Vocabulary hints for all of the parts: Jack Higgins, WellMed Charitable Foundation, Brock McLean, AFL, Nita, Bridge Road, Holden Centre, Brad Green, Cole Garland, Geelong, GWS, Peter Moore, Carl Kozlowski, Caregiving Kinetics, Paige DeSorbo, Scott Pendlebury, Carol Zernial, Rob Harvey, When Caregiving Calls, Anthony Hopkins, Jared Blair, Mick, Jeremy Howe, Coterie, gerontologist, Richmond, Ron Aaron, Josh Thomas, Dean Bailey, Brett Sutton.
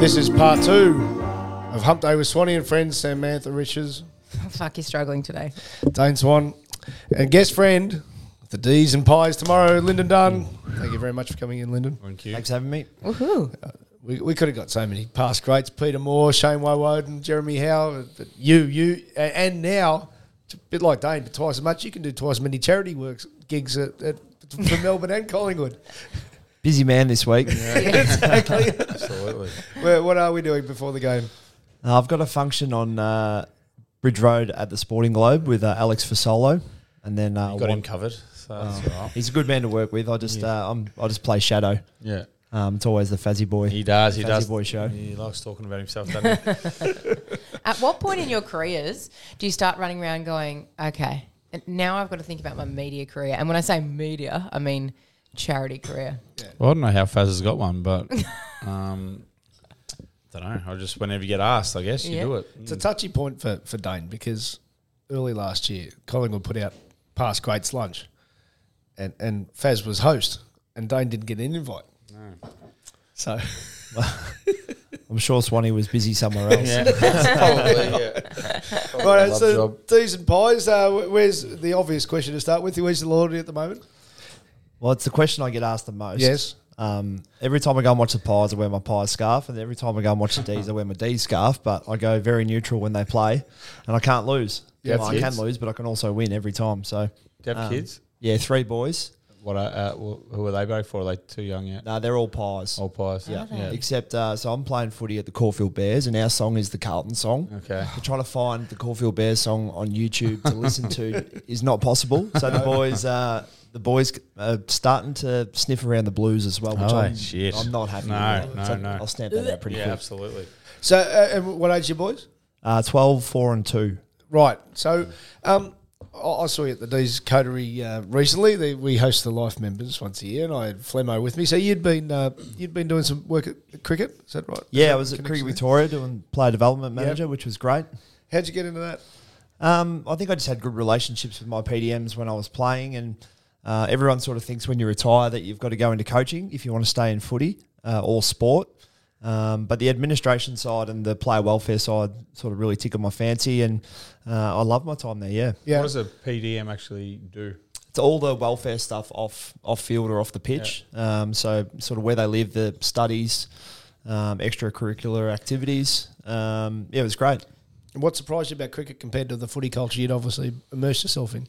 This is part two of Hump Day with Swanee and friends. Samantha Riches. Oh, fuck, you're struggling today. Dane Swan. And guest friend, the D's and Pies tomorrow, Lynden Dunn. Thank you very much for coming in, Lynden. Thank you. Thanks for having me. Woohoo. We could have got so many past greats. Peter Moore, Shane Woden, Jeremy Howe, you, and now, it's a bit like Dane, but twice as much. You can do twice as many charity works gigs for Melbourne and Collingwood. Busy man this week. Yeah. Exactly. Absolutely. Well, what are we doing before the game? I've got a function on Bridge Road at the Sporting Globe with Alex Fasolo, and then you got him covered. So that's right. He's a good man to work with. I just play shadow. Yeah. It's always the Fazzy Boy. He does. Fazzy Boy show. He likes talking about himself, doesn't he? At what point in your careers do you start running around going, okay, now I've got to think about my media career? And when I say media, I mean charity career. Yeah. Well, I don't know how Faz has got one, but I don't know. I just, whenever you get asked, I guess, you do it. It's a touchy point for Dane, because early last year, Collingwood put out past greats lunch and Faz was host and Dane didn't get an invite. No. So I'm sure Swanee was busy somewhere else. Yeah. Probably, yeah. Probably right, so D's and Pies, where's the obvious question to start with? Where's the loyalty at the moment? Well, it's the question I get asked the most. Yes. Every time I go and watch the Pies, I wear my Pies scarf, and every time I go and watch the D's, I wear my D's scarf, but I go very neutral when they play, and I can't lose. Yeah, well, I can lose, but I can also win every time. So, do you have kids? Yeah, 3 boys. What who are they both for? Are they too young yet? No, they're all Pies. All Pies. Yeah. Except, so I'm playing footy at the Caulfield Bears, and our song is the Carlton song. Okay. We're trying to find the Caulfield Bears song on YouTube to listen to is not possible. So the boys are starting to sniff around the blues as well, which I'm not happy about. No. I'll stamp that out pretty quick. Yeah, absolutely. So and what age are your boys? 12, 4 and 2. Right. So I saw you at the D's Coterie recently. We host the Life members once a year, and I had Flemmo with me. So you'd been doing some work at cricket, is that right? Yeah, I was at Cricket Victoria doing player development manager, which was great. How'd you get into that? I think I just had good relationships with my PDMs when I was playing, and everyone sort of thinks when you retire that you've got to go into coaching if you want to stay in footy or sport. But the administration side and the player welfare side sort of really tickled my fancy, and I love my time there, yeah. What does a PDM actually do? It's all the welfare stuff off field or off the pitch. Yeah. So sort of where they live, the studies, extracurricular activities. It was great. And what surprised you about cricket compared to the footy culture you'd obviously immersed yourself in?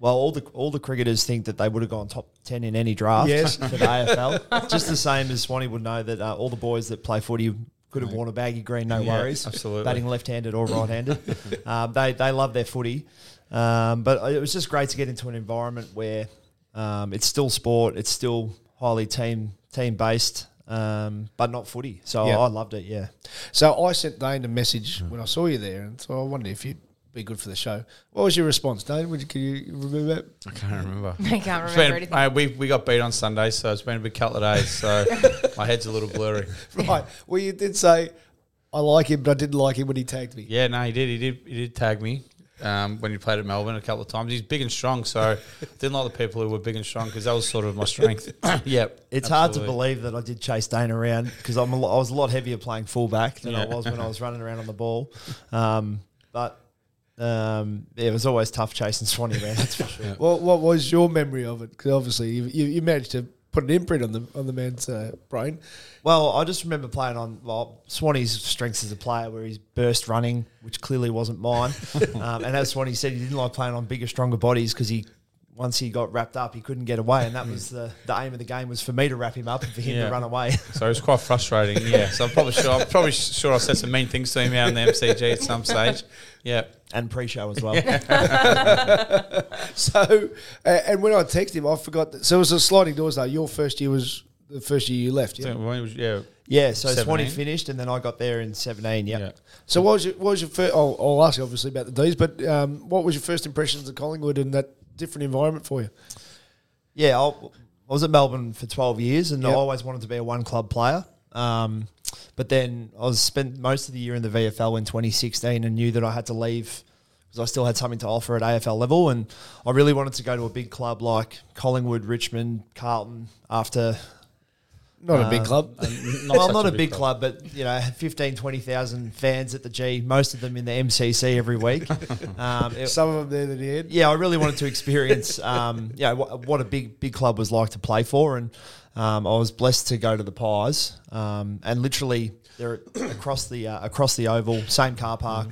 Well, all the cricketers think that they would have gone top 10 in any draft for the AFL. Just the same as Swanee would know that all the boys that play footy could have worn a baggy green, no worries. Absolutely. Batting left-handed or right-handed. They love their footy. But it was just great to get into an environment where it's still sport, it's still highly team-based, but not footy. So I loved it. So I sent Dane a message when I saw you there, and so I wondered if you be good for the show. What was your response, Dane? Can you remember it? I can't remember. I can't remember anything. We got beat on Sunday, so it's been a big couple of days, so my head's a little blurry. Right. Well, you did say, I like him, but I didn't like him when he tagged me. Yeah, no, he did. He did tag me when he played at Melbourne a couple of times. He's big and strong, so I didn't like the people who were big and strong because that was sort of my strength. Yeah, it's absolutely hard to believe that I did chase Dane around because I was a lot heavier playing fullback than I was when I was running around on the ball. It was always tough chasing Swanee around, that's for sure. Well, what was your memory of it? Because obviously you managed to put an imprint on the man's brain. Well, I just remember playing on Swanee's strengths as a player, where he's burst running, which clearly wasn't mine. And as Swanee said, he didn't like playing on bigger, stronger bodies because once he got wrapped up, he couldn't get away, and that was the aim of the game was for me to wrap him up and for him to run away. So it was quite frustrating. Yeah, so I'm probably sure I said some mean things to him out in the MCG at some stage. Yeah, and pre-show as well. Yeah. So, and when I texted him, I forgot. So it was a sliding doors though. Your first year was the first year you left. Yeah, so 20 finished, and then I got there in 17. Yeah. So what was your first? I'll ask you obviously about the D's, but what was your first impressions of Collingwood and that different environment for you? Yeah, I was at Melbourne for 12 years and I always wanted to be a one-club player. But then I spent most of the year in the VFL in 2016 and knew that I had to leave because I still had something to offer at AFL level, and I really wanted to go to a big club like Collingwood, Richmond, Carlton after... Not a big club. Not a big club, but 15,000, 20,000 fans at the G, most of them in the MCC every week. Some of them there that he had. Yeah, I really wanted to experience what a big club was like to play for, and I was blessed to go to the Pies, and literally they're across the oval, same car park.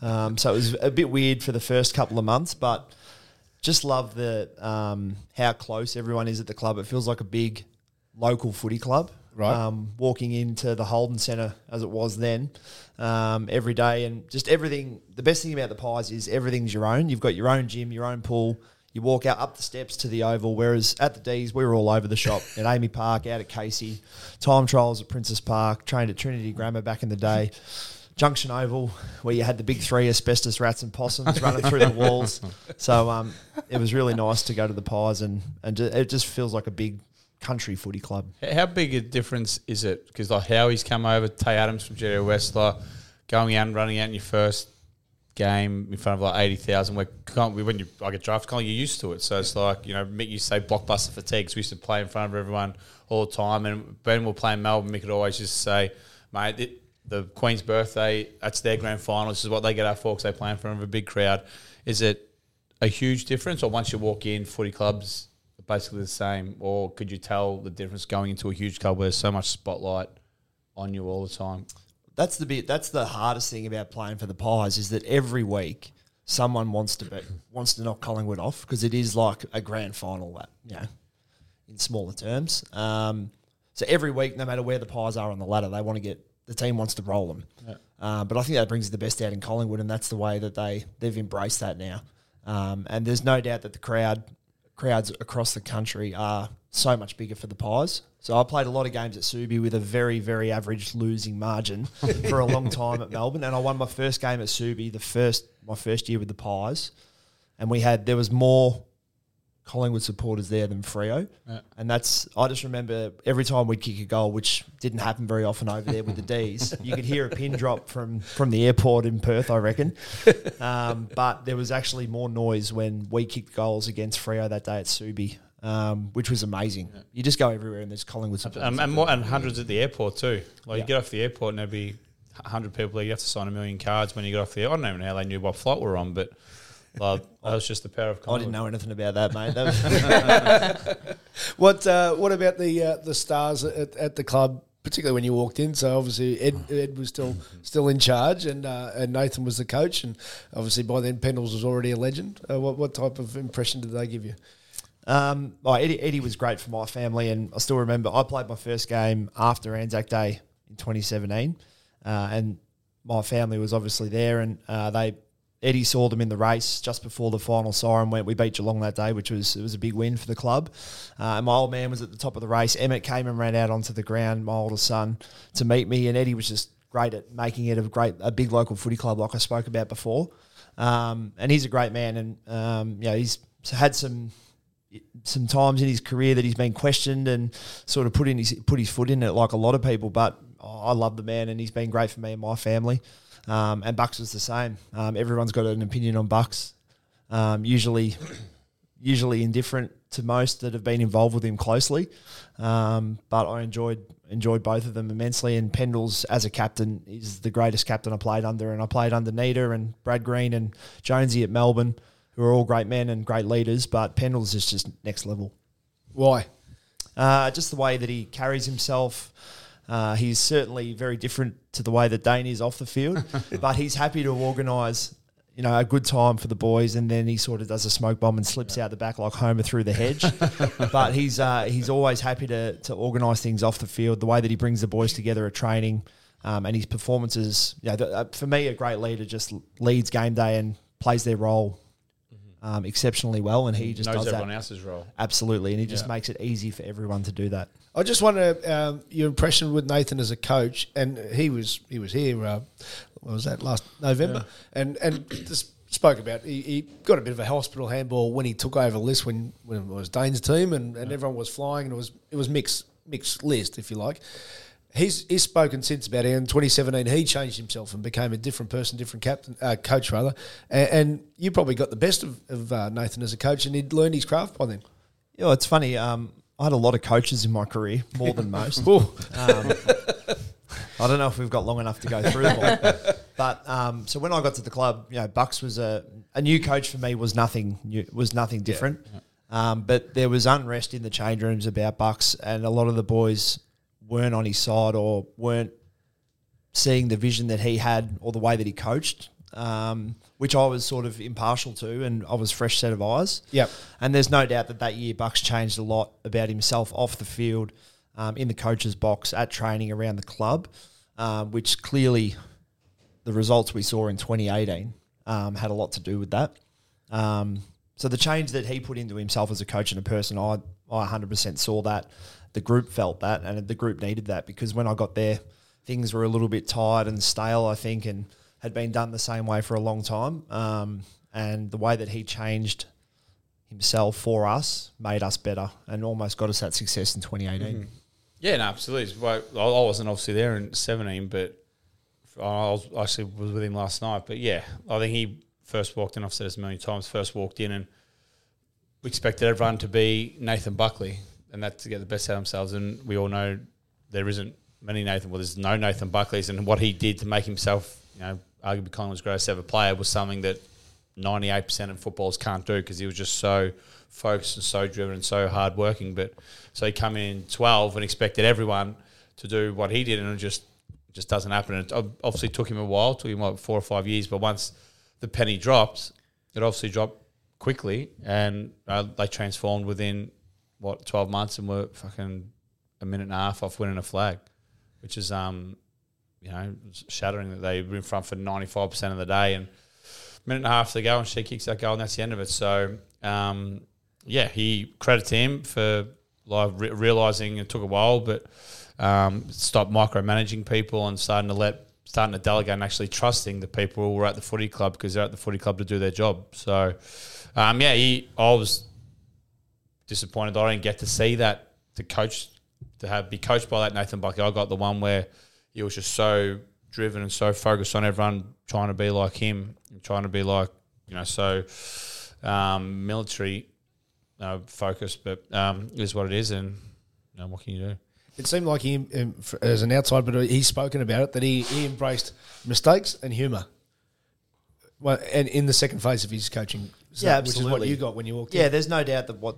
So it was a bit weird for the first couple of months, but just love how close everyone is at the club. It feels like a big local footy club, right? Walking into the Holden Centre as it was then, every day, and just everything. The best thing about the Pies is everything's your own. You've got your own gym, your own pool. You walk out up the steps to the Oval, whereas at the D's we were all over the shop at Amy Park, out at Casey, time trials at Princess Park, trained at Trinity Grammar back in the day, Junction Oval where you had the big three asbestos rats and possums running through the walls. So it was really nice to go to the Pies, and it just feels like a big country footy club. How big a difference is it? Because like Howie's come over, Tay Adams from GWS, like going out and running out in your first game in front of like 80,000. When I get drafted, you're used to it. So it's like, Mick used to say blockbuster fatigue. So we used to play in front of everyone all the time. And when we're playing Melbourne, Mick would always just say, mate, the Queen's birthday, that's their grand final. This is what they get out for because they play in front of a big crowd. Is it a huge difference? Or once you walk in, footy clubs basically the same, or could you tell the difference going into a huge club where there's so much spotlight on you all the time? That's the hardest thing about playing for the Pies is that every week someone wants to knock Collingwood off because it is like a grand final, that in smaller terms. So every week, no matter where the Pies are on the ladder, they want to get the team wants to roll them. Yeah. But I think that brings the best out in Collingwood, and that's the way that they've embraced that now. And there's no doubt that the crowds across the country are so much bigger for the Pies. So I played a lot of games at Subi with a very, very average losing margin for a long time at Melbourne, and I won my first game at Subi, my first year with the Pies, and there was more Collingwood supporters there than Freo, and I just remember every time we'd kick a goal, which didn't happen very often over there with the D's, you could hear a pin drop from the airport in Perth, I reckon. But there was actually more noise when we kicked goals against Freo that day at Subi, which was amazing. Yeah. You just go everywhere and there's Collingwood supporters. And hundreds at the airport too. You get off the airport and there'd be 100 people there. You have to sign 1,000,000 cards when you get off the airport. I don't even know how they knew what flight we're on, but... that was just the power of Collingwood. I didn't know anything about that, mate. What about the stars at the club, particularly when you walked in? So obviously Ed was still in charge, and Nathan was the coach, and obviously by then Pendles was already a legend. What type of impression did they give you? Eddie was great for my family, and I still remember I played my first game after Anzac Day in 2017, and my family was obviously there, and Eddie saw them in the race just before the final siren went. We beat Geelong that day, which was a big win for the club. And my old man was at the top of the race. Emmett came and ran out onto the ground, my oldest son, to meet me. And Eddie was just great at making it a big local footy club like I spoke about before. And he's a great man, and you know, he's had some times in his career that he's been questioned and sort of put his foot in it like a lot of people, but I love the man, and he's been great for me and my family. And Bucks was the same. Everyone's got an opinion on Bucks, usually indifferent to most that have been involved with him closely. But I enjoyed both of them immensely. And Pendles, as a captain, is the greatest captain I played under. And I played under Nita and Brad Green and Jonesy at Melbourne, who are all great men and great leaders. But Pendles is just next level. Why? Just the way that he carries himself. He's certainly very different to the way that Dane is off the field, but he's happy to organise, you know, a good time for the boys, and then he sort of does a smoke bomb and slips out the back like Homer through the hedge. But he's always happy to organise things off the field. The way that he brings the boys together at training, and his performances, you know, for me, a great leader just leads game day and plays their role exceptionally well, and he just knows everyone else's role. Absolutely, and he just makes it easy for everyone to do that. I just wonder your impression with Nathan as a coach, and he was here. What was that, last November? Yeah. And just spoke about he got a bit of a hospital handball when he took over the list when it was Dane's team, and everyone was flying, and it was mixed list, if you like. He's spoken since about it. In 2017, he changed himself and became a different person, different coach rather. And you probably got the best of Nathan as a coach, and he'd learned his craft by then. Yeah, it's funny. I had a lot of coaches in my career, more than most. I don't know if we've got long enough to go through them all. But so when I got to the club, you know, Bucks was a new coach for me. Was nothing different. Yeah. But there was unrest in the change rooms about Bucks, and a lot of the boys weren't on his side or weren't seeing the vision that he had or the way that he coached, which I was sort of impartial to, and I was fresh set of eyes. Yep. And there's no doubt that year Bucks changed a lot about himself off the field, in the coach's box, at training, around the club, which clearly the results we saw in 2018 had a lot to do with that. So the change that he put into himself as a coach and a person, I 100% saw that. The group felt that, and the group needed that, because when I got there, things were a little bit tired and stale, I think, and had been done the same way for a long time. And the way that he changed himself for us made us better and almost got us that success in 2018. Mm-hmm. Yeah, no, absolutely. Well, I wasn't obviously there in 17, but I was with him last night. But yeah, I think he first walked in, I've said this a million times, and we expected everyone to be Nathan Buckley, and that to get the best out of themselves. And we all know there isn't many Nathan. Well, there's no Nathan Buckleys, and what he did to make himself, you know, arguably Collingwood's greatest ever player, was something that 98% of footballers can't do, because he was just so focused and so driven and so hard working. But so he come in 12 and expected everyone to do what he did, and it just doesn't happen. And it obviously took him a while, took him like 4 or 5 years. But once the penny dropped, it obviously dropped quickly, and they transformed within 12 months, and we're fucking a minute and a half off winning a flag, which is, you know, shattering that they were in front for 95% of the day, and a minute and a half to go, and she kicks that goal, and that's the end of it. So, yeah, he credits him for realising it took a while, but stopped micromanaging people and starting to delegate, and actually trusting the people who were at the footy club, because they're at the footy club to do their job. So, yeah, I was disappointed I didn't get to see that, be coached by that Nathan Buckley. I got the one where he was just so driven and so focused on everyone trying to be like him, trying to be like, you know, so military focused, but it is what it is, and you know, what can you do? It seemed like he, as an outsider, but he's spoken about it, that he embraced mistakes and humour. Well, and in the second phase of his coaching, so yeah, absolutely. Which is what you got when you walked in. Yeah, there's no doubt that what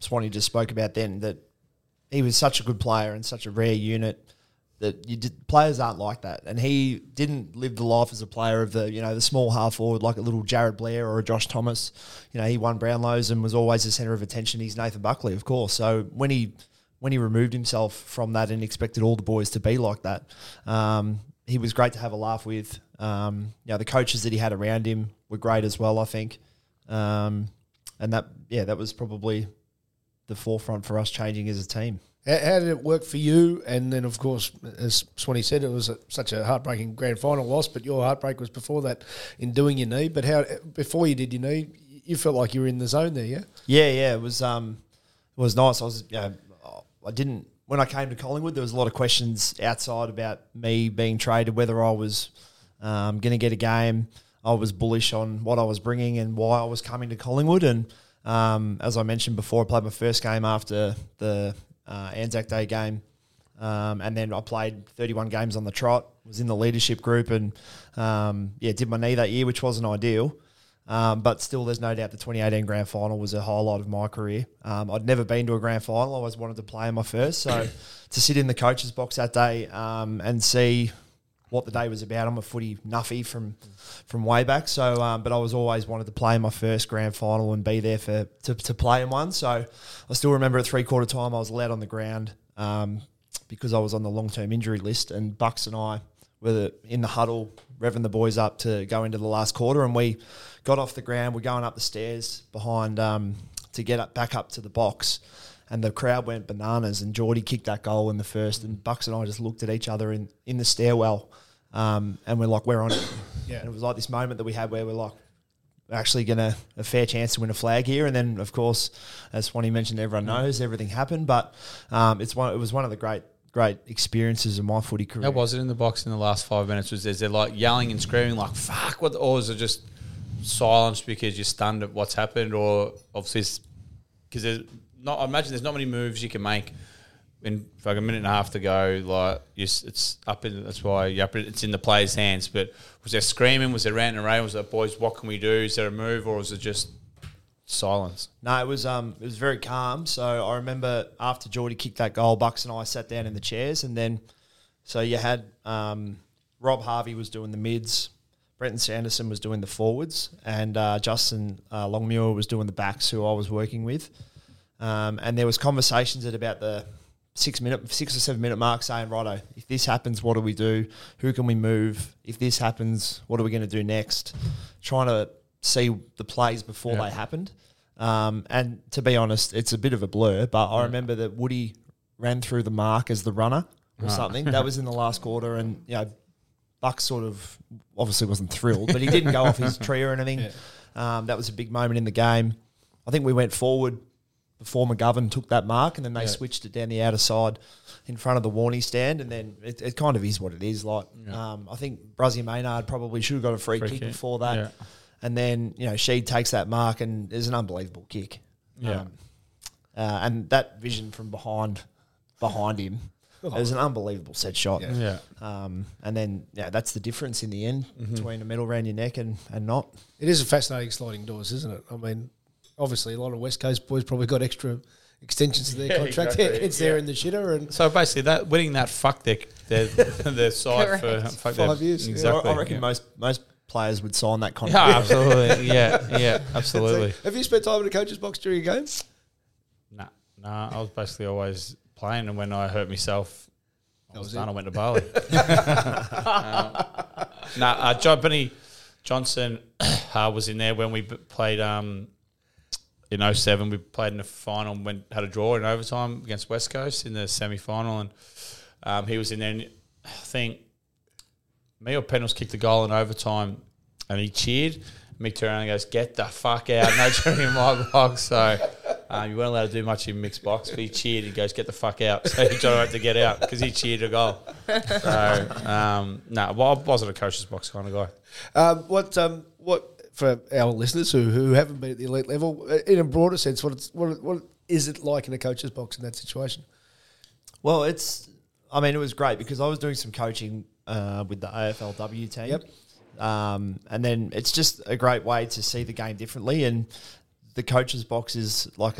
Swanee just spoke about then, that he was such a good player and such a rare unit that players aren't like that. And he didn't live the life as a player of the, you know, the small half forward, like a little Jared Blair or a Josh Thomas. You know, he won Brownlows and was always the centre of attention. He's Nathan Buckley, of course. So when he removed himself from that and expected all the boys to be like that, he was great to have a laugh with. You know, the coaches that he had around him were great as well, I think. And that was probably the forefront for us changing as a team. How did it work for you? And then, of course, as Swanee said, it was such a heartbreaking grand final loss, but your heartbreak was before that in doing your knee. But how before you did your knee, you felt like you were in the zone there, yeah? Yeah. It was nice. I was, I didn't – when I came to Collingwood, there was a lot of questions outside about me being traded, whether I was going to get a game. I was bullish on what I was bringing and why I was coming to Collingwood. And as I mentioned before, I played my first game after the – Anzac Day game, and then I played 31 games on the trot, was in the leadership group, and did my knee that year, which wasn't ideal, but still there's no doubt the 2018 grand final was a highlight of my career. I'd never been to a grand final. I always wanted to play in my first, so to sit in the coach's box that day and see what the day was about. I'm a footy nuffy from way back, so but I was always wanted to play in my first grand final and be there to play in one. So I still remember at three-quarter time I was allowed on the ground because I was on the long-term injury list, and Bucks and I were in the huddle revving the boys up to go into the last quarter, and we got off the ground. We're going up the stairs behind to get back up to the box. And the crowd went bananas, and Geordie kicked that goal in the first, and Bucks and I just looked at each other in the stairwell, and we're like, we're on it. Yeah. And it was like this moment that we had where we're like, we're actually going to a fair chance to win a flag here. And then, of course, as Swanee mentioned, everyone knows everything happened, but it was one of the great experiences in my footy career. How was it in the box in the last 5 minutes? Is there like yelling and screaming like, fuck, what? Or is it just silence because you're stunned at what's happened? Or obviously because there's... Not, I imagine there's not many moves you can make in like a minute and a half to go. Like it's up in, that's why you're up in, it's in the players' hands. But was there screaming? Was there rant and rave? Was there boys? What can we do? Is there a move, or was it just silence? No, it was very calm. So I remember after Geordie kicked that goal, Bucks and I sat down in the chairs, and then so you had Rob Harvey was doing the mids, Brenton Sanderson was doing the forwards, and Justin Longmuir was doing the backs, who I was working with. And there was conversations at about the 6 or 7 minute mark saying, righto, if this happens, what do we do? Who can we move? If this happens, what are we going to do next? Trying to see the plays before they happened. And to be honest, it's a bit of a blur, but I remember that Woody ran through the mark as the runner or something. That was in the last quarter, and you know, Buck sort of obviously wasn't thrilled, but he didn't go off his tree or anything. Yeah. That was a big moment in the game. I think we went forward before McGovern took that mark, and then they switched it down the outer side in front of the Warney stand, and then it kind of is what it is. Like I think Brazzy Maynard probably should have got a free kick before that, and then you know she takes that mark, and there's an unbelievable kick. Yeah, and that vision from behind him, it was an unbelievable set shot. Yeah, and then that's the difference in the end between a medal around your neck and not. It is a fascinating sliding doors, isn't it? I mean. Obviously, a lot of West Coast boys probably got extra extensions to their contract. Exactly. It's there in the shitter, and so basically, that winning that fuck their side for fuck 5 years. Exactly, I reckon most players would sign that contract. Yeah, absolutely, yeah, absolutely. So, have you spent time in the coach's box during your games? Nah. I was basically always playing, and when I hurt myself, I went to Bali. John Benny Johnson was in there when we played. In 07, we played in the final and had a draw in overtime against West Coast in the semi-final, and he was in there. And I think me or Pendles kicked the goal in overtime, and he cheered. Mick turned around and goes, "Get the fuck out! No cheering in my box." So you weren't allowed to do much in mixed box. But he cheered. He goes, "Get the fuck out!" So he tried to get out because he cheered a goal. So I wasn't a coach's box kind of guy. For our listeners who haven't been at the elite level, in a broader sense, what is it like in a coach's box in that situation? Well, it was great because I was doing some coaching with the AFLW team. Yep. And then it's just a great way to see the game differently. And the coach's box is, like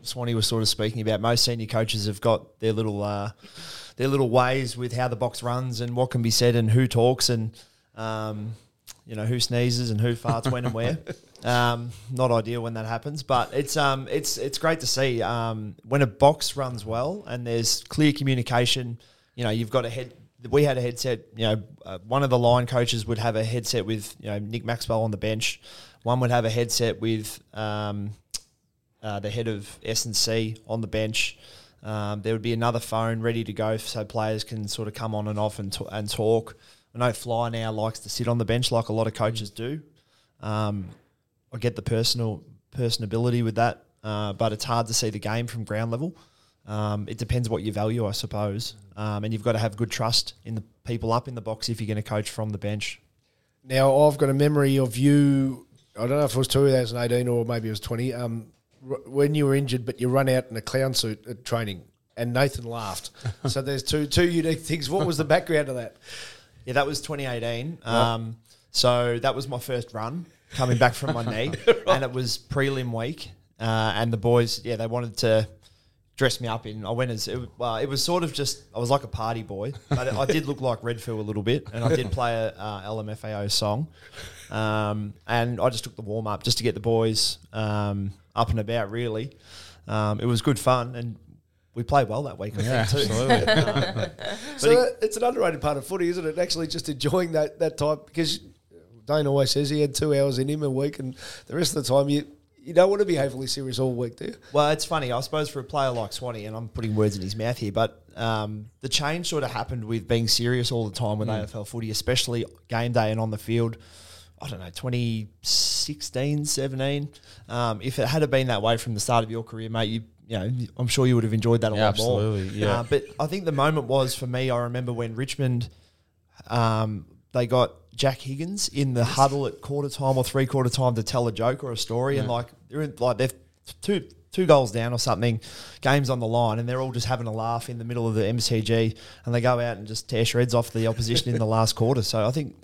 Swanee was sort of speaking about, most senior coaches have got their little ways with how the box runs and what can be said and who talks and... you know, who sneezes and who farts when and where. Not ideal when that happens, but it's great to see when a box runs well and there's clear communication. You know, you've got we had a headset, you know, one of the line coaches would have a headset with, you know, Nick Maxwell on the bench. One would have a headset with the head of S&C on the bench. There would be another phone ready to go so players can sort of come on and off and talk. I know Fly now likes to sit on the bench like a lot of coaches do. I get the personability with that, but it's hard to see the game from ground level. It depends what you value, I suppose. And you've got to have good trust in the people up in the box if you're going to coach from the bench. Now, I've got a memory of you, I don't know if it was 2018 or maybe it was 20, when you were injured, but you run out in a clown suit at training, and Nathan laughed. So there's two unique things. What was the background of that? Yeah, that was 2018. So that was my first run coming back from my knee, right. And it was prelim week, and the boys, they wanted to dress me up in. I went as it was sort of just I was like a party boy, but I did look like Redfield a little bit, and I did play a LMFAO song, and I just took the warm up just to get the boys up and about. Really, it was good fun, and we played well that week. I think too. Absolutely. So it's an underrated part of footy, isn't it? Actually, just enjoying that time, because Dane always says he had 2 hours in him a week, and the rest of the time you don't want to be overly serious all week, do you? Well, it's funny. I suppose for a player like Swanee, and I'm putting words in his mouth here, but the change sort of happened with being serious all the time with AFL footy, especially game day and on the field. I don't know, 2016, 17. If it had been that way from the start of your career, mate, I'm sure you would have enjoyed that a lot more. Absolutely, yeah. But I think the moment was, for me, I remember when Richmond, they got Jack Higgins in the huddle at quarter time or three quarter time to tell a joke or a story, and they're two goals down or something, game's on the line, and they're all just having a laugh in the middle of the MCG, and they go out and just tear shreds off the opposition in the last quarter. So I think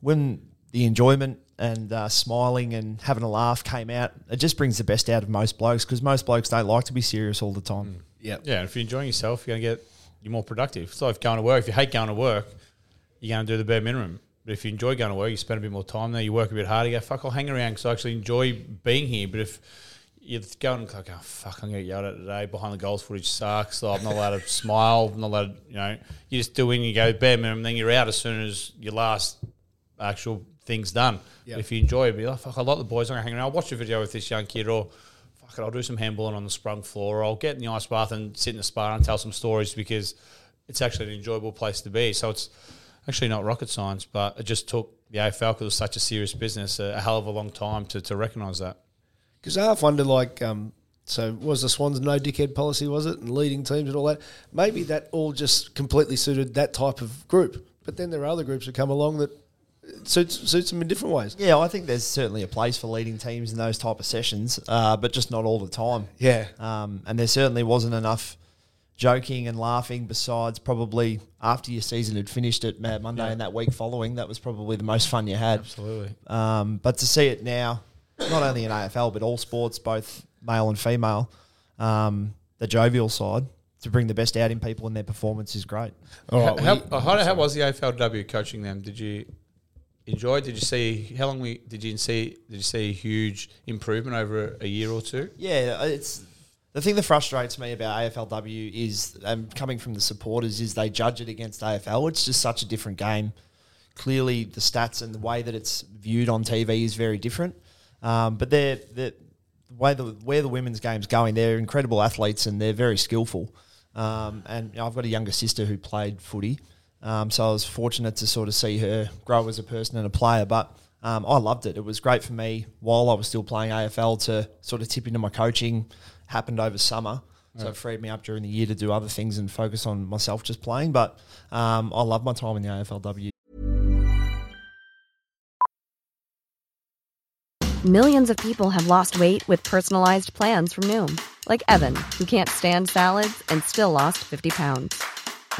when the enjoyment and smiling and having a laugh came out, it just brings the best out of most blokes, because most blokes don't like to be serious all the time. Mm. Yep. Yeah, and if you're enjoying yourself, you're more productive. It's like going to work. If you hate going to work, you're going to do the bare minimum. But if you enjoy going to work, you spend a bit more time there, you work a bit harder, you go, fuck, I'll hang around because I actually enjoy being here. But if you're going like, oh, fuck, I'm going to get yelled at today, behind the goals footage sucks, I'm not allowed to smile, I'm not allowed to, you just do in, you go bare minimum, then you're out as soon as your last actual thing's done. Yep. If you enjoy it, be like, fuck, I like the boys, I'm going to hang around, I'll watch a video with this young kid, or fuck it, I'll do some handballing on the sprung floor, or I'll get in the ice bath and sit in the spa and tell some stories, because it's actually an enjoyable place to be. So it's actually not rocket science, but it just took the AFL, because it was such a serious business, a hell of a long time to recognise that. Because I half wonder, so was the Swans no dickhead policy, was it, and leading teams and all that? Maybe that all just completely suited that type of group. But then there are other groups that come along that suits them in different ways. Yeah, I think there's certainly a place for leading teams in those type of sessions, but just not all the time. Yeah. And there certainly wasn't enough joking and laughing, besides probably after your season had finished at Mad Monday and that week following, that was probably the most fun you had. Absolutely. But to see it now, not only in AFL, but all sports, both male and female, the jovial side, to bring the best out in people and their performance is great. All right. How was the AFLW coaching them? Did you enjoy? Did you see a huge improvement over a year or two? Yeah, it's the thing that frustrates me about AFLW is, coming from the supporters, is they judge it against AFL. It's just such a different game. Clearly, the stats and the way that it's viewed on TV is very different. But the way the women's game's going, they're incredible athletes and they're very skillful. And I've got a younger sister who played footy, so I was fortunate to sort of see her grow as a person and a player. But I loved it. It was great for me while I was still playing AFL to sort of tip into my coaching. Happened over summer, so it freed me up during the year to do other things and focus on myself just playing. But I love my time in the AFLW. Millions of people have lost weight with personalized plans from Noom, like Evan, who can't stand salads and still lost 50 pounds.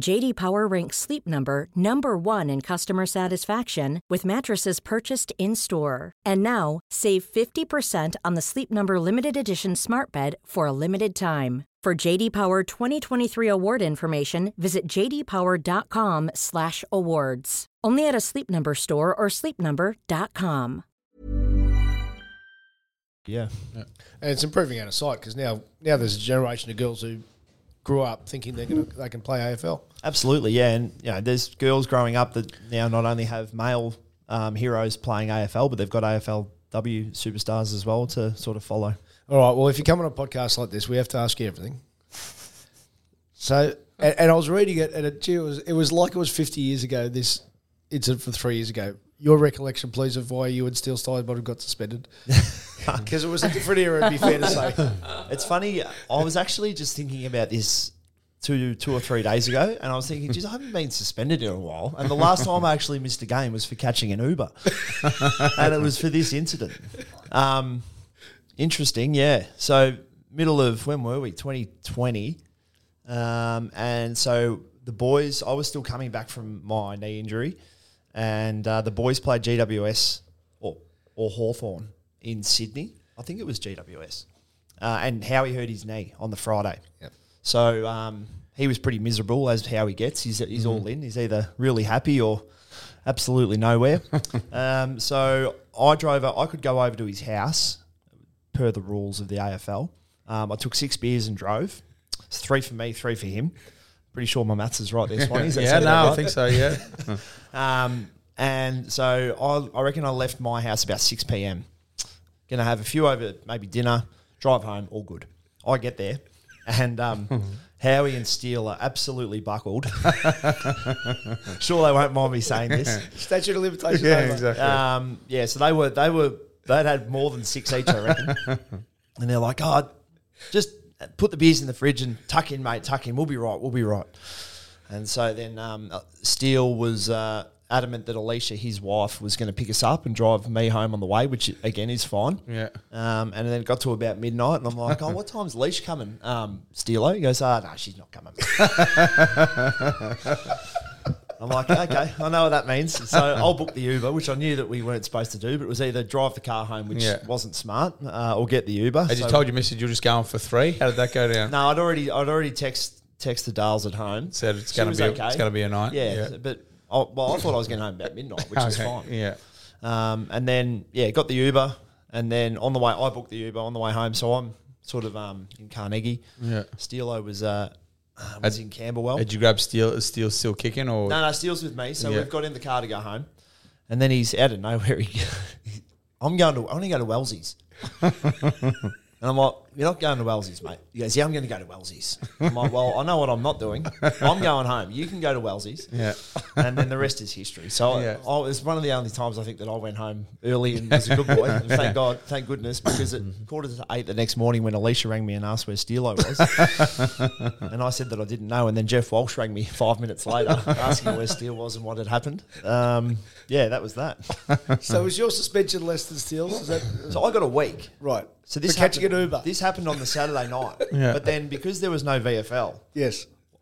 JD Power ranks Sleep Number number one in customer satisfaction with mattresses purchased in-store. And now, save 50% on the Sleep Number Limited Edition smart bed for a limited time. For JD Power 2023 award information, visit jdpower.com/awards. Only at a Sleep Number store or sleepnumber.com. Yeah. And it's improving out of sight because now there's a generation of girls who grew up thinking they can play AFL. Absolutely, yeah. And there's girls growing up that now not only have male heroes playing AFL, but they've got AFLW superstars as well to sort of follow. All right, well, if you come on a podcast like this, we have to ask you everything. So, and I was reading it, and it was 50 years ago, this incident from 3 years ago. Your recollection, please, of why you and Steele Steinbottom got suspended. Because it was a different era, it'd be fair to say. It's funny, I was actually just thinking about this two or three days ago, and I was thinking, geez, I haven't been suspended in a while. And the last time I actually missed a game was for catching an Uber. And it was for this incident. Interesting, yeah. So middle of, when were we? 2020. And so the boys, I was still coming back from my knee injury, and the boys played GWS or Hawthorn in Sydney. I think it was GWS. And Howie hurt his knee on the Friday. Yep. So he was pretty miserable, as Howie gets. He's mm-hmm. all in. He's either really happy or absolutely nowhere. So I drove – I could go over to his house – per the rules of the AFL. I took 6 beers and drove. It's 3 for me, 3 for him. Pretty sure my maths is right there, Swanee. I think so, yeah. And so I reckon I left my house about 6 p.m. Going to have a few over, maybe dinner, drive home, all good. I get there, and Howie and Steele are absolutely buckled. Sure they won't mind me saying this. Statute of limitations. Yeah, exactly. Yeah, so they were... They'd had more than 6 each, I reckon. And they're like, oh, just put the beers in the fridge and tuck in, mate, tuck in. We'll be right. And so then Steele was adamant that Alicia, his wife, was going to pick us up and drive me home on the way, which, again, is fine. Yeah. And then it got to about midnight, and I'm like, oh, what time's Leash coming, Steelo? He goes, oh, no, she's not coming. I'm like, okay, I know what that means. So I'll book the Uber, which I knew that we weren't supposed to do, but it was either drive the car home, which wasn't smart, or get the Uber. Had you told your message you were just going for 3? How did that go down? No, I'd already texted the Dales at home. Said it's going to be okay. It's going to be a night. Yeah, yeah. But I thought I was going home about midnight, which was fine. Yeah. And then got the Uber, and then on the way I booked the Uber on the way home. So I'm sort of in Carnegie. Yeah. Steelo was. Was in Camberwell. Did you grab Steele? Is Steele still kicking? Or? No, Steele's with me. So we've got in the car to go home. And then he's out of nowhere. I'm going to go to Wellesley's. And I'm like, you're not going to Wellesley's, mate. He goes, yeah, I'm going to go to Wellesley's. I'm like, well, I know what I'm not doing. I'm going home. You can go to Wellesley's. Yeah. And then the rest is history. So it was one of the only times I think that I went home early and was a good boy. And thank goodness, because at 7:45 the next morning when Alicia rang me and asked where Steelo was, and I said that I didn't know, and then Jeff Walsh rang me 5 minutes later asking where Steele was and what had happened. That was that. So was your suspension less than Steele's? So I got a week. Right. So this catching an Uber. This happened on the Saturday night, but then because there was no VFL,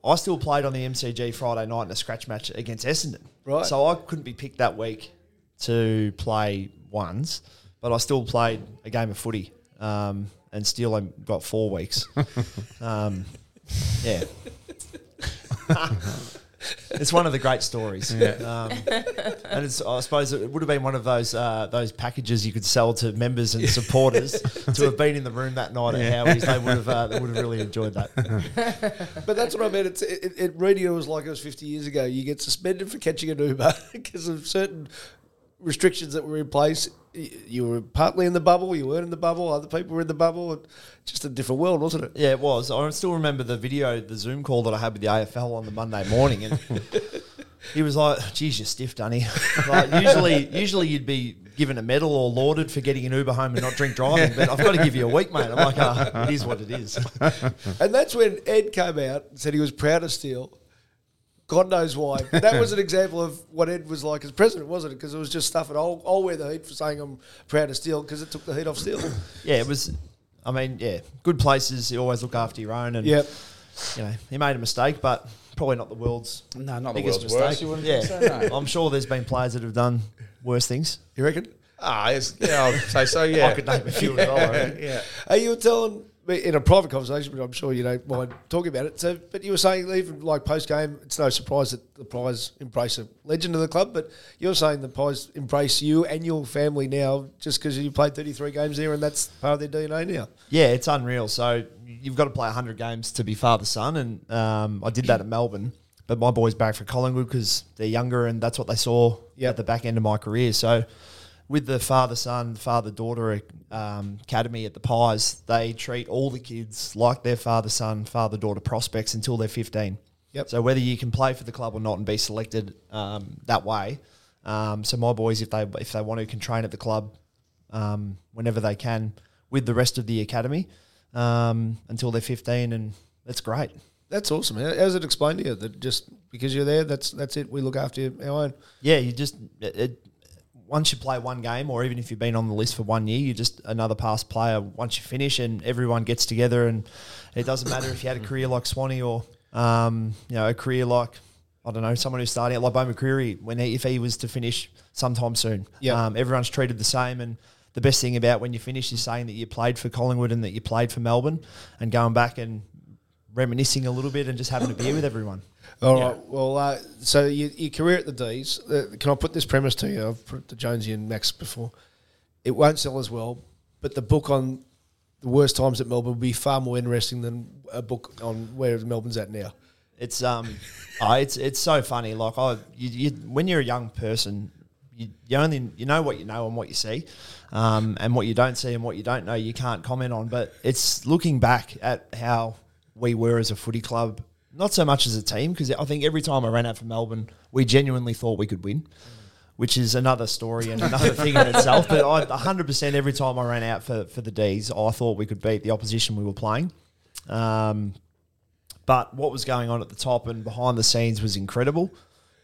I still played on the MCG Friday night in a scratch match against Essendon. Right. So I couldn't be picked that week to play ones, but I still played a game of footy, and still I got 4 weeks. Yeah. It's one of the great stories, and I suppose it would have been one of those packages you could sell to members and supporters to have been in the room that night at Howie's. They would have really enjoyed that. But that's what I meant. It really was like it was 50 years ago. You get suspended for catching an Uber because of certain restrictions that were in place. You were partly in the bubble, you weren't in the bubble, other people were in the bubble. Just a different world, wasn't it? Yeah, it was. I still remember the video, the Zoom call that I had with the AFL on the Monday morning, and he was like, geez, you're stiff, Dunny. Like, usually you'd be given a medal or lauded for getting an Uber home and not drink driving, but I've got to give you a week, mate. I'm like, it is what it is. And that's when Ed came out and said he was proud of Steele. God knows why. But that was an example of what Ed was like as president, wasn't it? Because it was just stuff, and I'll wear the heat for saying I'm proud of Steele because it took the heat off Steele. Yeah, it was. I mean, good places. You always look after your own, and you know he made a mistake, but probably not the world's biggest mistake. No. I'm sure there's been players that have done worse things. You reckon? Yeah, I'd say so, yeah. I could name a few as well, I reckon. Yeah. Are you telling me in a private conversation, but I'm sure you don't mind talking about it, so, but you were saying even like post-game, it's no surprise that the Pies embrace a legend of the club, but you're saying the Pies embrace you and your family now just because you played 33 games there and that's part of their DNA now. Yeah, it's unreal. So you've got to play 100 games to be father-son, and I did that at Melbourne. But my boys back for Collingwood because they're younger and that's what they saw at the back end of my career. So with the father-son, father-daughter academy at the Pies, they treat all the kids like their father-son, father-daughter prospects until they're 15. Yep. So whether you can play for the club or not and be selected that way. So my boys, if they want to, can train at the club whenever they can with the rest of the academy until they're 15, and that's great. That's awesome. How's it explained to you that just because you're there, that's it, we look after our own? Yeah, you just... Once you play one game, or even if you've been on the list for 1 year, you're just another past player once you finish, and everyone gets together, and it doesn't matter if you had a career like Swanee or a career like, I don't know, someone who's starting out like Bo McCreary, if he was to finish sometime soon. Yep. Everyone's treated the same, and the best thing about when you finish is saying that you played for Collingwood and that you played for Melbourne and going back and reminiscing a little bit and just having a beer with everyone. All right. Well, so your career at the D's, can I put this premise to you? I've put it to Jonesy and Max before. It won't sell as well, but the book on the worst times at Melbourne will be far more interesting than a book on where Melbourne's at now. It's it's so funny. Like when you're a young person, you only know what you know and what you see, and what you don't see and what you don't know you can't comment on. But it's looking back at how we were as a footy club. Not so much as a team, because I think every time I ran out for Melbourne, we genuinely thought we could win, which is another story and another thing in itself. But 100% every time I ran out for the Ds, I thought we could beat the opposition we were playing. But what was going on at the top and behind the scenes was incredible.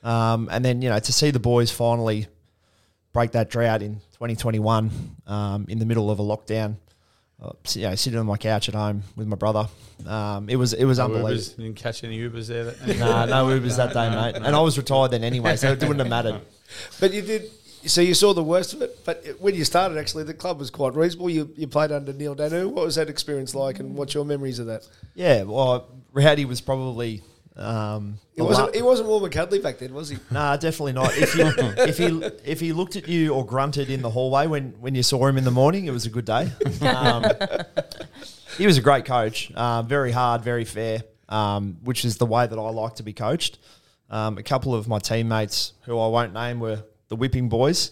And then, to see the boys finally break that drought in 2021 in the middle of a lockdown, sitting on my couch at home with my brother. It was unbelievable. Ubers, didn't catch any Ubers there. No Ubers that day, mate. No. And I was retired then anyway, so it wouldn't have mattered. But you did. So you saw the worst of it. But when you started, actually, the club was quite reasonable. You played under Neil Danu. What was that experience like, and what's your memories of that? Yeah, well, Rowdy was probably. He wasn't warm and cuddly back then, was he? Nah, definitely not. If he looked at you or grunted in the hallway when you saw him in the morning, it was a good day. He was a great coach, very hard, very fair, which is the way that I like to be coached. A couple of my teammates, who I won't name, were the whipping boys,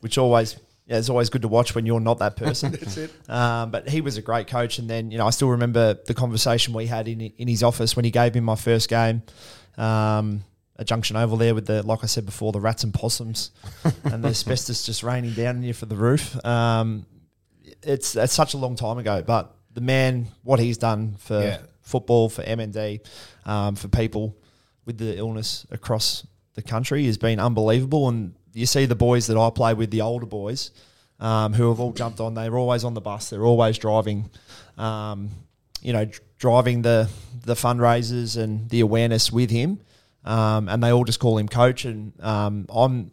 which always... it's always good to watch when you're not that person. That's it. But he was a great coach. And then, I still remember the conversation we had in his office when he gave me my first game at Junction Oval there with the, like I said before, the rats and possums and the asbestos just raining down on you for the roof. It's such a long time ago. But the man, what he's done for football, for MND, for people with the illness across the country has been unbelievable. And you see the boys that I play with, the older boys, who have all jumped on. They're always on the bus. They're always driving, driving the fundraisers and the awareness with him. And they all just call him coach. And I'm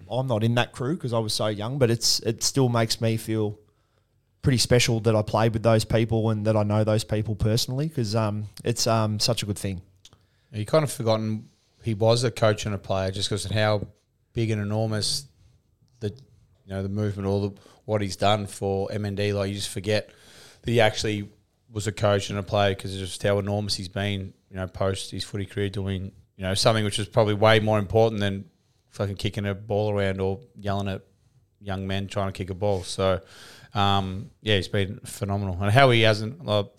not in that crew because I was so young, but it still makes me feel pretty special that I played with those people and that I know those people personally because it's such a good thing. You kind of forgotten he was a coach and a player just because of how big and enormous the movement, what he's done for MND. Like, you just forget that he actually was a coach and a player because of just how enormous he's been, post his footy career, doing, something which is probably way more important than fucking kicking a ball around or yelling at young men trying to kick a ball. So, he's been phenomenal. And how he hasn't won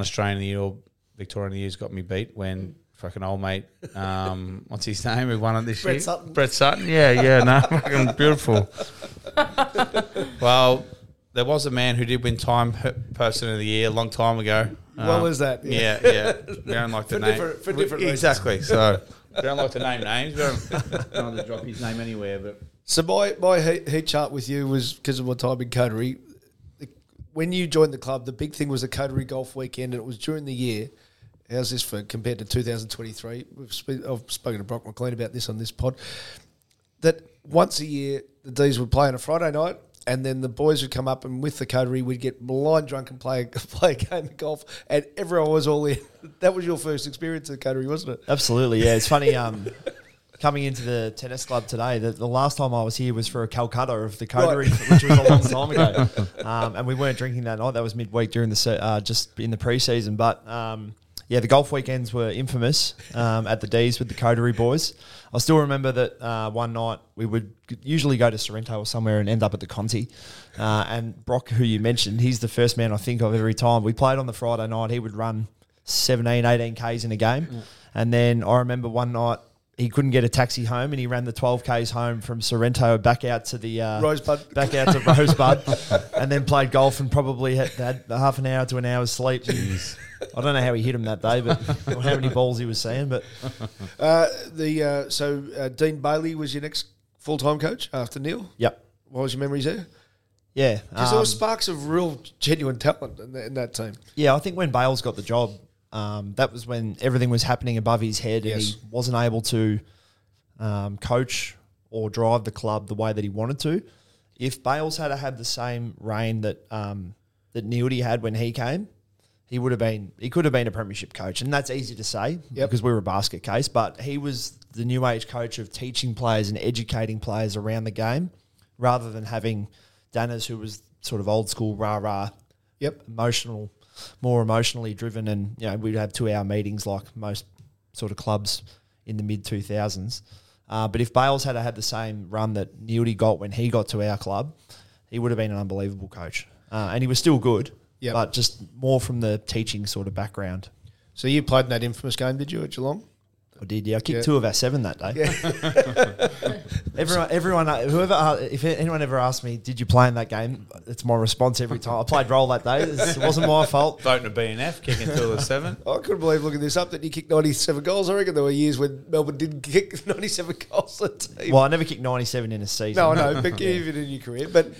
Australian of the Year or Victorian of the Year has got me beat when fucking old mate, what's his name? Who won it this year? Brett Sutton. Yeah, fucking beautiful. Well, there was a man who did win Time Person of the Year a long time ago. What was that? Yeah. We don't like to name. For different reasons. Exactly. So we don't like to name names. We don't like to drop his name anywhere. But so my heat chart with you was because of my time in Coterie. When you joined the club, the big thing was the Coterie Golf Weekend, and it was during the year. How's this for compared to 2023? I've spoken to Brock McLean about this on this pod, that once a year the D's would play on a Friday night, and then the boys would come up, and with the coterie, we'd get blind drunk and play a game of golf, and everyone was all in. That was your first experience of the coterie, wasn't it? Absolutely, yeah. It's funny coming into the tennis club today, the last time I was here was for a Calcutta of the coterie, right, which was a long time ago. And we weren't drinking that night. That was midweek during the just in the pre-season. But, yeah, the golf weekends were infamous at the D's with the coterie boys. I still remember that one night we would usually go to Sorrento or somewhere and end up at the Conti. And Brock, who you mentioned, he's the first man I think of every time. We played on the Friday night. He would run 17, 18 Ks in a game. Mm. And then I remember one night he couldn't get a taxi home, and he ran the 12 Ks home from Sorrento back out to the Rosebud, and then played golf and probably had half an hour to an hour's sleep. Jeez. I don't know how he hit him that day, but or how many balls he was seeing. But Dean Bailey was your next full time coach after Neil. Yep. What was your memories there? Yeah, because there were sparks of real genuine talent in that team. Yeah, I think when Bales got the job, that was when everything was happening above his head, and yes, he wasn't able to coach or drive the club the way that he wanted to. If Bales had had the same reign that Neildy had when he came, he could have been a premiership coach, and that's easy to say, yep, because we were a basket case. But he was the new age coach of teaching players and educating players around the game, rather than having Danners, who was sort of old school, rah-rah, yep, emotional, more emotionally driven, and you know, we'd have 2-hour meetings like most sort of clubs in the mid-2000s. But if Bales had had the same run that Neildy got when he got to our club, he would have been an unbelievable coach. And he was still good, yep, but just more from the teaching sort of background. So you played in that infamous game, did you, at Geelong? I did, yeah. I kicked 2 of our 7 that day. Yeah. If anyone ever asked me, did you play in that game? It's my response every time. I played roll that day. It wasn't my fault. Voting a BNF, kicking 2 of 7. I couldn't believe looking this up that you kicked 97 goals. I reckon there were years when Melbourne didn't kick 97 goals a team. Well, I never kicked 97 in a season. No, I know, but even in your career. But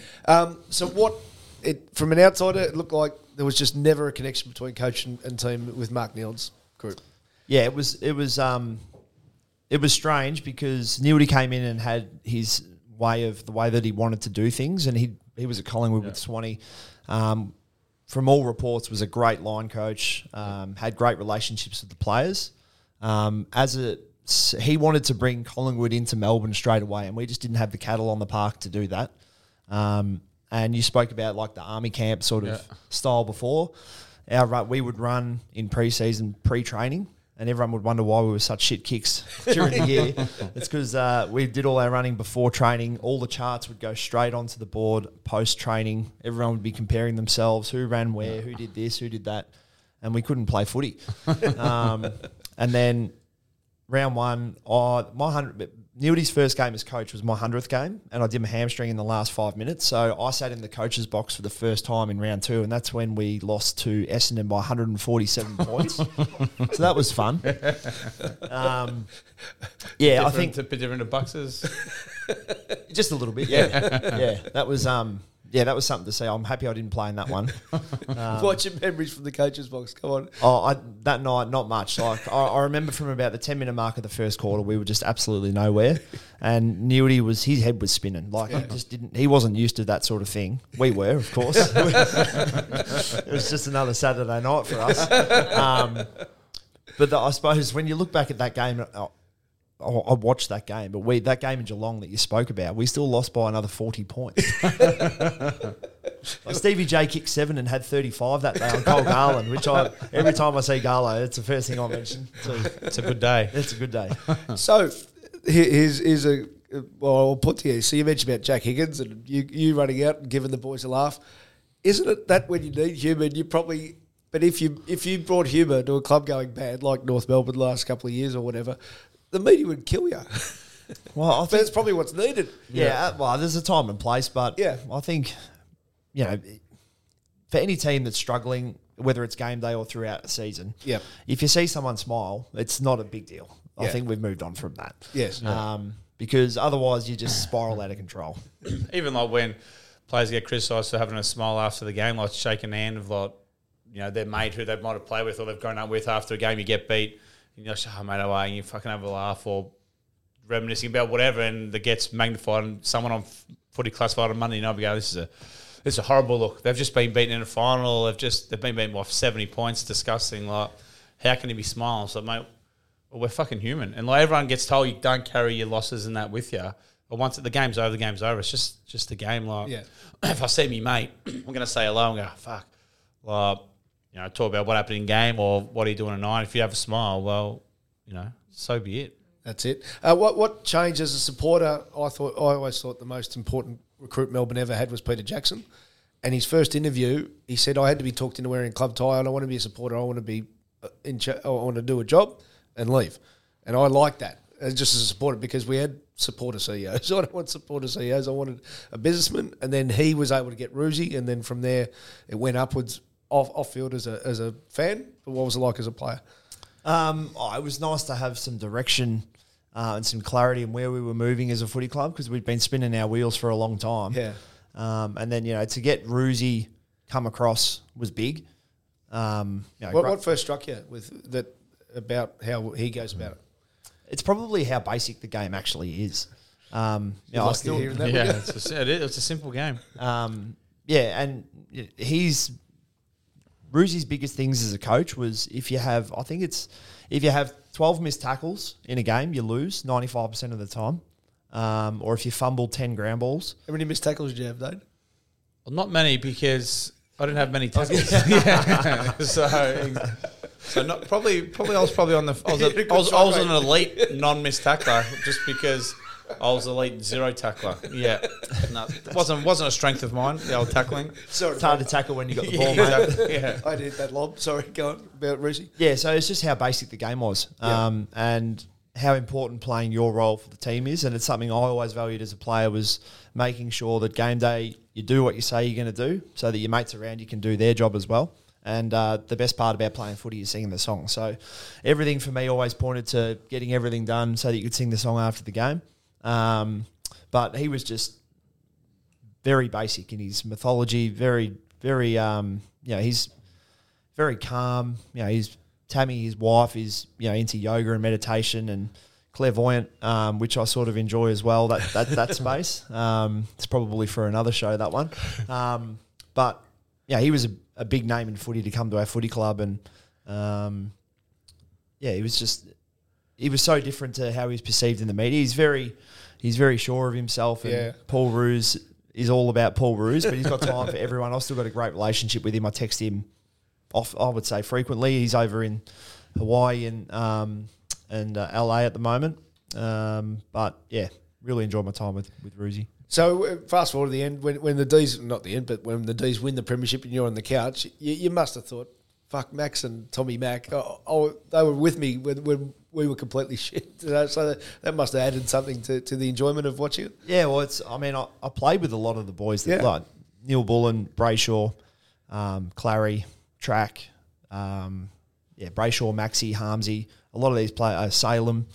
so what? From an outsider, it looked like there was just never a connection between coach and team with Mark Neild's group. Yeah, it was strange because Neildy came in and had his way of the way that he wanted to do things, and he was at Collingwood, yeah, with Swanee. From all reports, was a great line coach, had great relationships with the players. He wanted to bring Collingwood into Melbourne straight away, and we just didn't have the cattle on the park to do that. And you spoke about like the army camp sort of, yeah, style before. We would run in pre-season, pre-training, and everyone would wonder why we were such shit kicks during the year. It's because we did all our running before training. All the charts would go straight onto the board post-training. Everyone would be comparing themselves, who ran where, who did this, who did that. And we couldn't play footy. And then round one, Neildy's first game as coach was my 100th game, and I did my hamstring in the last 5 minutes. So I sat in the coach's box for the first time in round 2, and that's when we lost to Essendon by 147 points. So that was fun. Yeah, I think a bit different to Bucks. Just a little bit. Yeah, yeah. That was something to see. I'm happy I didn't play in that one. What's your memories from the coach's box? Come on. Oh, that night, not much. Like I remember from about the 10-minute mark of the first quarter, we were just absolutely nowhere, and Neildy his head was spinning. Like he just didn't. He wasn't used to that sort of thing. We were, of course. It was just another Saturday night for us. But I suppose when you look back at that game. I watched that game, but that game in Geelong that you spoke about, we still lost by another 40 points. Like Stevie J kicked 7 and had 35 that day on Cole Garland, which every time I see Garlo, it's the first thing I mention. It's a good day. It's a good day. So here's I'll put to you. So you mentioned about Jack Higgins and you running out and giving the boys a laugh. Isn't it that when you need humour, you probably... But if you brought humour to a club going bad, like North Melbourne last couple of years or whatever... The media would kill you. Well, I think that's probably what's needed. Yeah, well, there's a time and place, but yeah, I think, you know, for any team that's struggling, whether it's game day or throughout the season, yep, if you see someone smile, it's not a big deal. I think we've moved on from that. Yes. Because otherwise you just spiral out of control. Even like when players get criticised for having a smile after the game, like shaking the hand of like you know, their mate who they might have played with or they've grown up with after a game you get beat, and you're like, oh, mate, oh, and you fucking have a laugh or reminiscing about whatever, and that gets magnified, and someone on Footy Classified on Monday night will go, this is a horrible look. They've just been beaten in a final. They've been beaten by 70 points. Disgusting. Like, how can he be smiling? So, mate, well, we're fucking human. And like everyone gets told you don't carry your losses and that with you. But once the game's over, the game's over. It's just the game. Like, yeah. If I see me mate, I'm going to say hello and go, fuck. Like, you know, talk about what happened in game or what are you doing tonight. If you have a smile, well, you know, so be it. That's it. What change as a supporter? I always thought the most important recruit Melbourne ever had was Peter Jackson. And his first interview, he said, I had to be talked into wearing a club tie. I don't want to be a supporter. I want to be I want to do a job and leave. And I like that just as a supporter, because we had supporter CEOs. I don't want supporter CEOs. I wanted a businessman. And then he was able to get Roosie. And then from there, it went upwards off field as a fan. But what was it like as a player? It was nice to have some direction and some clarity in where we were moving as a footy club, because we'd been spinning our wheels for a long time. Yeah. And then, you know, to get Roosie come across was big. You know, what first struck you with that about how he goes about it? It's probably how basic the game actually is. It's a simple game. And Roosie's biggest things as a coach was if you have 12 missed tackles in a game, you lose 95% of the time. Or if you fumble 10 ground balls. How many missed tackles did you have, Dane? Well, not many, because I didn't have many tackles. So not probably I was probably on the I was an elite non-missed tackler, just because I was elite zero tackler. Yeah. No, wasn't a strength of mine, the old tackling. Sorry, it's hard to tackle when you got the ball, mate. Yeah. I did that lob. Sorry, go on about Roosie. Yeah, so it's just how basic the game was and how important playing your role for the team is. And it's something I always valued as a player, was making sure that game day you do what you say you're going to do, so that your mates around you can do their job as well. And the best part about playing footy is singing the song. So everything for me always pointed to getting everything done so that you could sing the song after the game. But he was just very basic in his mythology, very, very, he's very calm. You know, his wife is, you know, into yoga and meditation and clairvoyant, which I sort of enjoy as well, that space. It's probably for another show, that one. But yeah, he was a big name in footy to come to our footy club. And he was so different to how he's perceived in the media. He's very sure of himself, and Paul Roos is all about Paul Roos, but he's got time for everyone. I've still got a great relationship with him. I text him off, I would say, frequently. He's over in Hawaii and LA at the moment. But yeah, really enjoyed my time with Roosie. So fast forward to the end, when the D's win the premiership and you're on the couch, you must have thought, fuck, Max and Tommy Mac, they were with me when we were completely shit. So that must have added something to the enjoyment of watching it. Yeah, well, I played with a lot of the boys that like Neil Bullen, Brayshaw, Clary, Track, Brayshaw, Maxie, Harmsey, a lot of these players, Salem.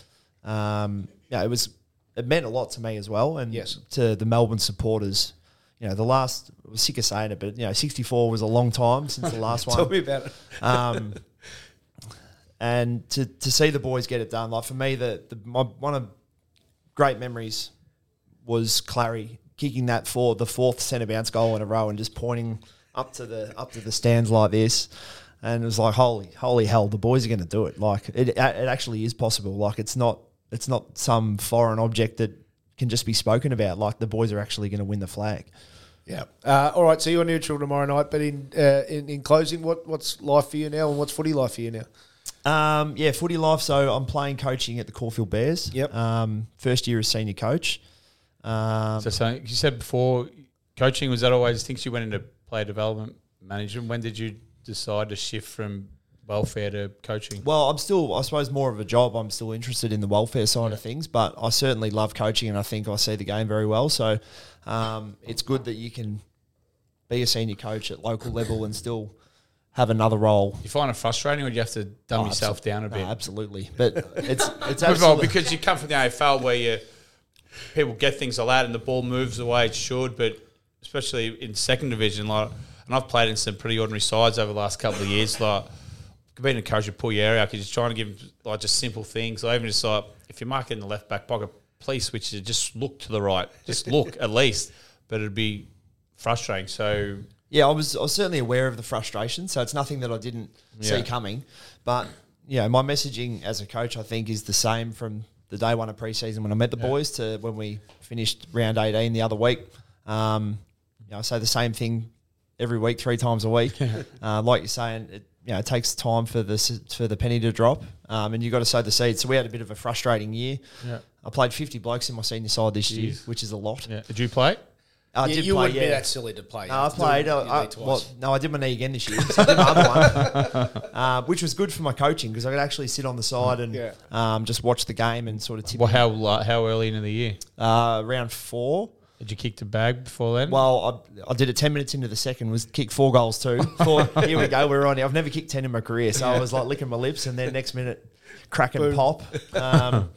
It meant a lot to me as well, and to the Melbourne supporters. You know, I was sick of saying it, but, you know, 64 was a long time since the last one. Tell me about it. And to see the boys get it done, like for me, one of great memories was Clary kicking the fourth centre bounce goal in a row and just pointing up to the stands like this, and it was like holy hell, the boys are going to do it. Like it actually is possible. Like it's not some foreign object that can just be spoken about. Like the boys are actually going to win the flag. Yeah. All right. So you're neutral tomorrow night, but in closing, what's life for you now, and what's footy life for you now? Footy life. So I'm playing coaching at the Caulfield Bears. Yep. First year as senior coach. So you said before, coaching was that always? Since you went into player development management, when did you decide to shift from welfare to coaching? Well, I'm still, I suppose, more of a job. I'm still interested in the welfare side of things, but I certainly love coaching, and I think I see the game very well. So it's good that you can be a senior coach at local level and still have another role. You find it frustrating, or do you have to dumb yourself down a bit? Absolutely. But it's absolutely... Because you come from the AFL where people get things like that and the ball moves the way it should, but especially in second division, like and I've played in some pretty ordinary sides over the last couple of years. Like, being encouraged to pull your area, just trying to give them like just simple things. Like even just like if you're marking in the left back pocket, please switch it. Just look to the right. Just look at least. But it'd be frustrating. So yeah, I was certainly aware of the frustration. So it's nothing that I didn't see coming. But yeah, my messaging as a coach, I think, is the same from the day one of preseason when I met the boys to when we finished round 18 the other week. I say the same thing every week, 3 times a week. Like you're saying, it takes time for the penny to drop, and you've got to sow the seed. So we had a bit of a frustrating year. Yeah. I played 50 blokes in my senior side this year, which is a lot. Yeah. Did you play? I did play, you wouldn't be that silly to play. I played. I did my knee again this year, so I did my other one, which was good for my coaching because I could actually sit on the side and just watch the game and sort of tip. Well, how early into the year? Round 4. Did you kick the bag before then? Well, I did it 10 minutes into the second, was kick 4 goals too. Here we go, we're on here. I've never kicked 10 in my career, so I was like licking my lips and then next minute, crack and pop. That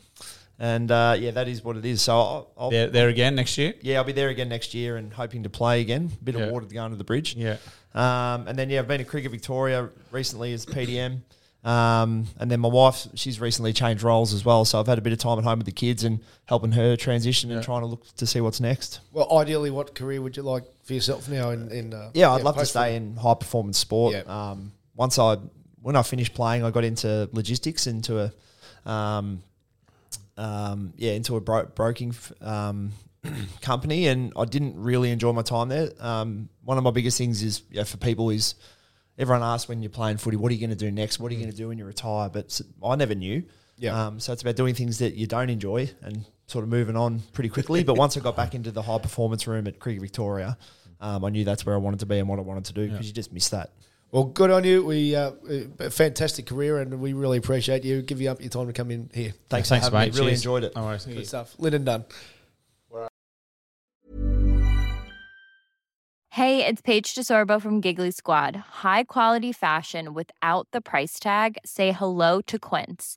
is what it is. So I'll there again next year? Yeah, I'll be there again next year and hoping to play again. A bit of water to go under the bridge. Yeah. I've been to Cricket Victoria recently as PDM. And then my wife, she's recently changed roles as well. So I've had a bit of time at home with the kids and helping her transition and trying to look to see what's next. Well, ideally, what career would you like for yourself now? I'd love to stay in high performance sport. Yeah. When I finished playing, I got into logistics, into a broking company, and I didn't really enjoy my time there. One of my biggest things is for people is, everyone asks when you're playing footy, what are you going to do next? What are you going to do when you retire? But I never knew. Yeah. So it's about doing things that you don't enjoy and sort of moving on pretty quickly. But once I got back into the high performance room at Cricket Victoria, I knew that's where I wanted to be and what I wanted to do because you just miss that. Well, good on you. A fantastic career, and we really appreciate you giving up your time to come in here. Thanks for having me. Really enjoyed it. All right. Good stuff. Lynden Dunn. Hey, it's Paige DeSorbo from Giggly Squad. High quality fashion without the price tag. Say hello to Quince.